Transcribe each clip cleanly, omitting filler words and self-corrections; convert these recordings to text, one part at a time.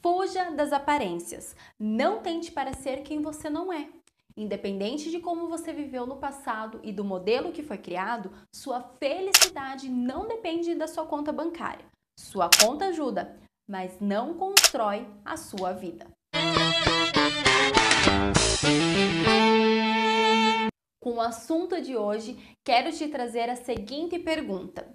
Fuja das aparências. Não tente parecer quem você não é. Independente de como você viveu no passado e do modelo que foi criado, sua felicidade não depende da sua conta bancária. Sua conta ajuda, mas não constrói a sua vida. Com o assunto de hoje, quero te trazer a seguinte pergunta: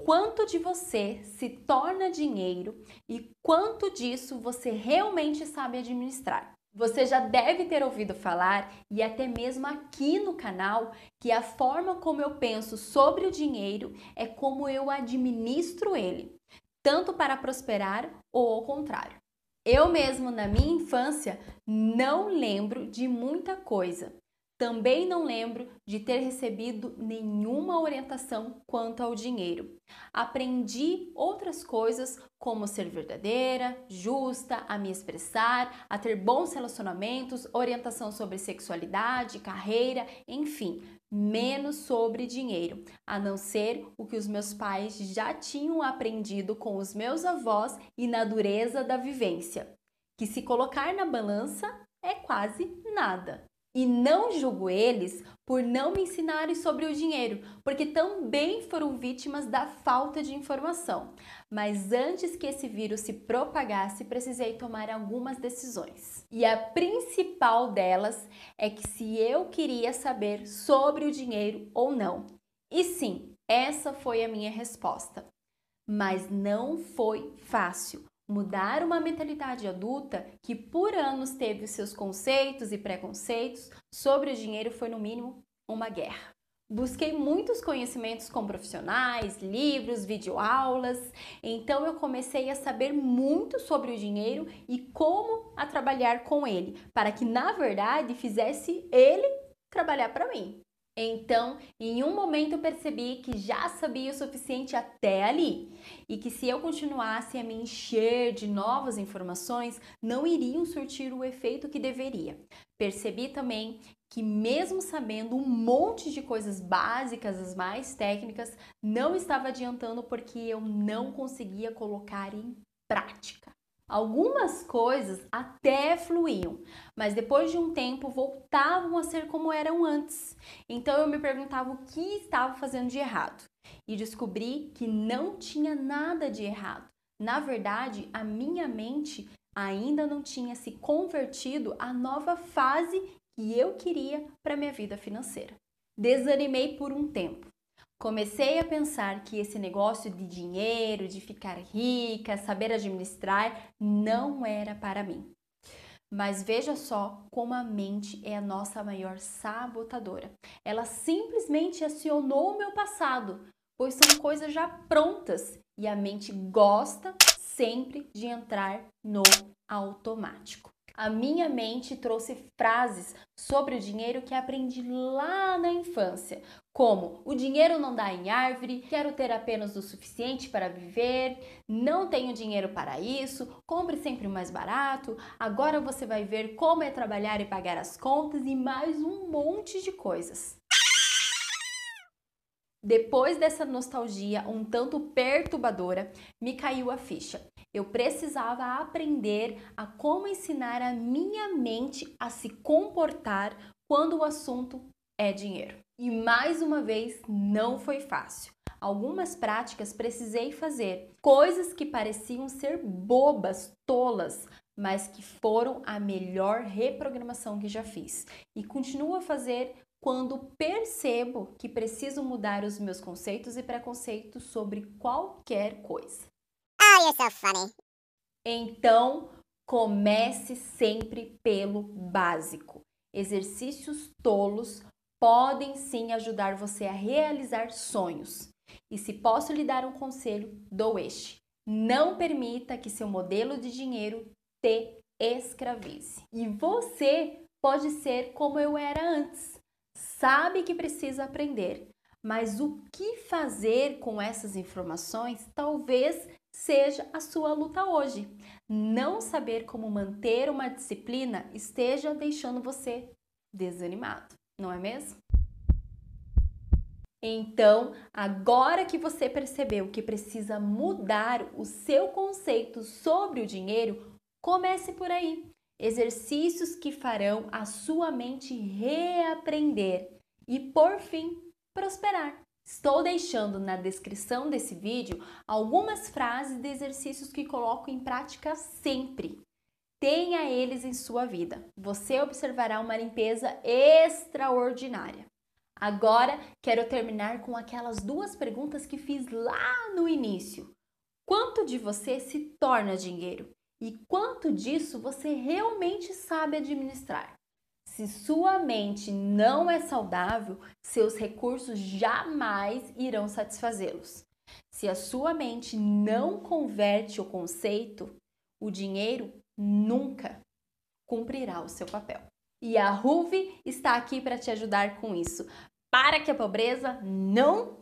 quanto de você se torna dinheiro e quanto disso você realmente sabe administrar? Você já deve ter ouvido falar, e até mesmo aqui no canal, que a forma como eu penso sobre o dinheiro é como eu administro ele, tanto para prosperar ou ao contrário. Eu mesmo, na minha infância, não lembro de muita coisa. Também não lembro de ter recebido nenhuma orientação quanto ao dinheiro. Aprendi outras coisas como ser verdadeira, justa, a me expressar, a ter bons relacionamentos, orientação sobre sexualidade, carreira, enfim, menos sobre dinheiro, a não ser o que os meus pais já tinham aprendido com os meus avós e na dureza da vivência, que se colocar na balança é quase nada. E não julgo eles por não me ensinarem sobre o dinheiro, porque também foram vítimas da falta de informação. Mas antes que esse vírus se propagasse, precisei tomar algumas decisões. E a principal delas é que se eu queria saber sobre o dinheiro ou não. E sim, essa foi a minha resposta. Mas não foi fácil. Mudar uma mentalidade adulta que por anos teve os seus conceitos e preconceitos sobre o dinheiro foi, no mínimo, uma guerra. Busquei muitos conhecimentos com profissionais, livros, videoaulas, então eu comecei a saber muito sobre o dinheiro e como a trabalhar com ele, para que, na verdade, fizesse ele trabalhar para mim. Então, em um momento eu percebi que já sabia o suficiente até ali e que se eu continuasse a me encher de novas informações, não iriam surtir o efeito que deveria. Percebi também que mesmo sabendo um monte de coisas básicas, as mais técnicas, não estava adiantando porque eu não conseguia colocar em prática. Algumas coisas até fluíam, mas depois de um tempo voltavam a ser como eram antes. Então eu me perguntava o que estava fazendo de errado e descobri que não tinha nada de errado. Na verdade, a minha mente ainda não tinha se convertido à nova fase que eu queria para minha vida financeira. Desanimei por um tempo. Comecei a pensar que esse negócio de dinheiro, de ficar rica, saber administrar, não era para mim. Mas veja só como a mente é a nossa maior sabotadora. Ela simplesmente acionou o meu passado, pois são coisas já prontas e a mente gosta sempre de entrar no automático. A minha mente trouxe frases sobre o dinheiro que aprendi lá na infância, como o dinheiro não dá em árvore, quero ter apenas o suficiente para viver, não tenho dinheiro para isso, compre sempre o mais barato, agora você vai ver como é trabalhar e pagar as contas e mais um monte de coisas. Depois dessa nostalgia um tanto perturbadora, me caiu a ficha. Eu precisava aprender a como ensinar a minha mente a se comportar quando o assunto é dinheiro. E mais uma vez, não foi fácil. Algumas práticas precisei fazer, coisas que pareciam ser bobas, tolas, mas que foram a melhor reprogramação que já fiz. E continuo a fazer quando percebo que preciso mudar os meus conceitos e preconceitos sobre qualquer coisa. Oh, you're so funny. Então, comece sempre pelo básico. Exercícios tolos podem sim ajudar você a realizar sonhos. E se posso lhe dar um conselho, dou este: não permita que seu modelo de dinheiro te escravize. E você pode ser como eu era antes. Sabe que precisa aprender, mas o que fazer com essas informações talvez seja a sua luta hoje. Não saber como manter uma disciplina esteja deixando você desanimado, não é mesmo? Então, agora que você percebeu que precisa mudar o seu conceito sobre o dinheiro, Comece por aí. Exercícios que farão a sua mente reaprender e, por fim, prosperar. Estou deixando na descrição desse vídeo algumas frases de exercícios que coloco em prática sempre. Tenha eles em sua vida. Você observará uma limpeza extraordinária. Agora, quero terminar com aquelas duas perguntas que fiz lá no início. Quanto de você se torna dinheiro? E quanto disso você realmente sabe administrar? Se sua mente não é saudável, seus recursos jamais irão satisfazê-los. Se a sua mente não converte o conceito, o dinheiro nunca cumprirá o seu papel. E a RuV está aqui para te ajudar com isso, para que a pobreza não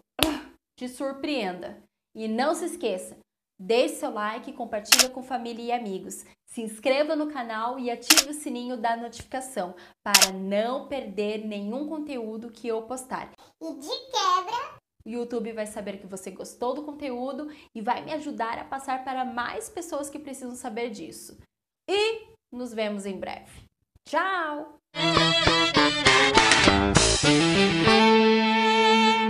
te surpreenda. E não se esqueça, deixe seu like, compartilhe com família e amigos. Se inscreva no canal e ative o sininho da notificação para não perder nenhum conteúdo que eu postar. E de quebra, o YouTube vai saber que você gostou do conteúdo e vai me ajudar a passar para mais pessoas que precisam saber disso. E nos vemos em breve. Tchau!